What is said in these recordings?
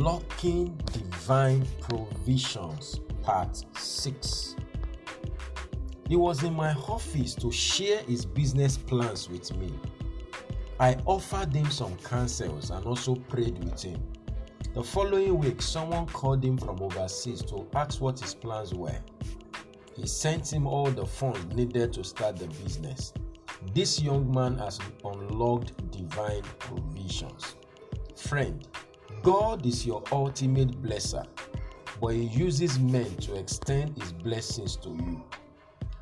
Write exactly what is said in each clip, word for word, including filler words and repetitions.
Unlocking Divine Provisions, Part six. He was in my office to share his business plans with me. I offered him some counsels and also prayed with him. The following week, someone called him from overseas to ask what his plans were. He sent him all the funds needed to start the business. This young man has unlocked divine provisions. Friend, God is your ultimate blesser, but He uses men to extend His blessings to you.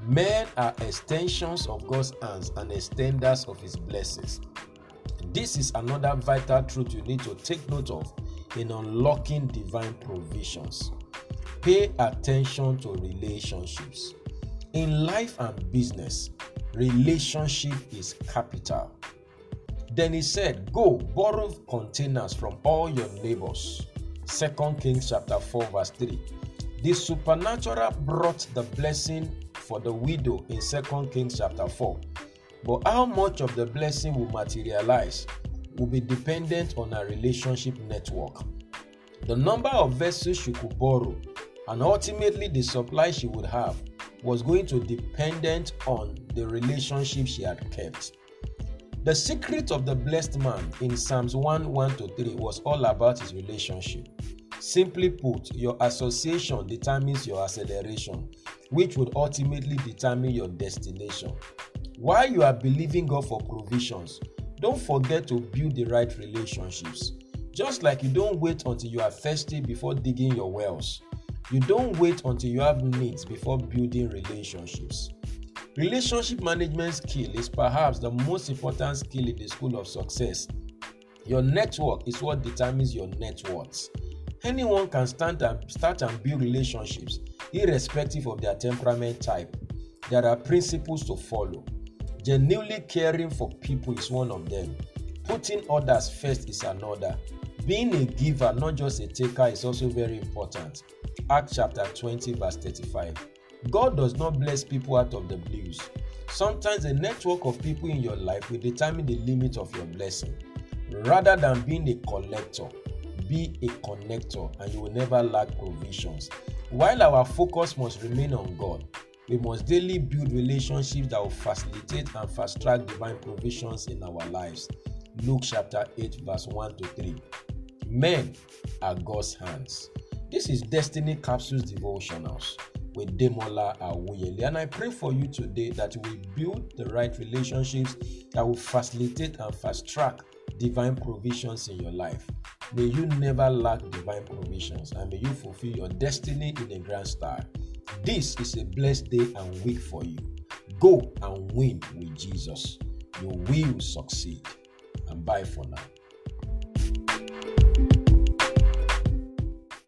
Men are extensions of God's hands and extenders of His blessings. This is another vital truth you need to take note of in unlocking divine provisions. Pay attention to relationships. In life and business, relationship is capital. Then he said, go borrow containers from all your neighbors. Second Kings chapter four verse three. The supernatural brought the blessing for the widow in Second Kings chapter four. But how much of the blessing will materialize will be dependent on our relationship network. The number of vessels she could borrow and ultimately the supply she would have was going to depend on the relationship she had kept. The secret of the blessed man in Psalms one, one to three was all about his relationship. Simply put, your association determines your acceleration, which would ultimately determine your destination. While you are believing God for provisions, don't forget to build the right relationships. Just like you don't wait until you are thirsty before digging your wells, you don't wait until you have needs before building relationships. Relationship management skill is perhaps the most important skill in the school of success. Your network is what determines your net worth. Anyone can stand and start and build relationships, irrespective of their temperament type. There are principles to follow. Genuinely caring for people is one of them. Putting others first is another. Being a giver, not just a taker, is also very important. Acts chapter twenty verse thirty-five. God does not bless people out of the blues. Sometimes the network of people in your life will determine the limit of your blessing. Rather than being a collector, be a connector, and you will never lack provisions. While our focus must remain on God, we must daily build relationships that will facilitate and fast-track divine provisions in our lives. Luke chapter eight verse one to three. Men are God's hands. This is Destiny Capsules Devotionals with Demola Awoyele, and I pray for you today that you will build the right relationships that will facilitate and fast-track divine provisions in your life. May you never lack divine provisions, and may you fulfill your destiny in a grand style. This is a blessed day and week for you. Go and win with Jesus. You will succeed. And bye for now.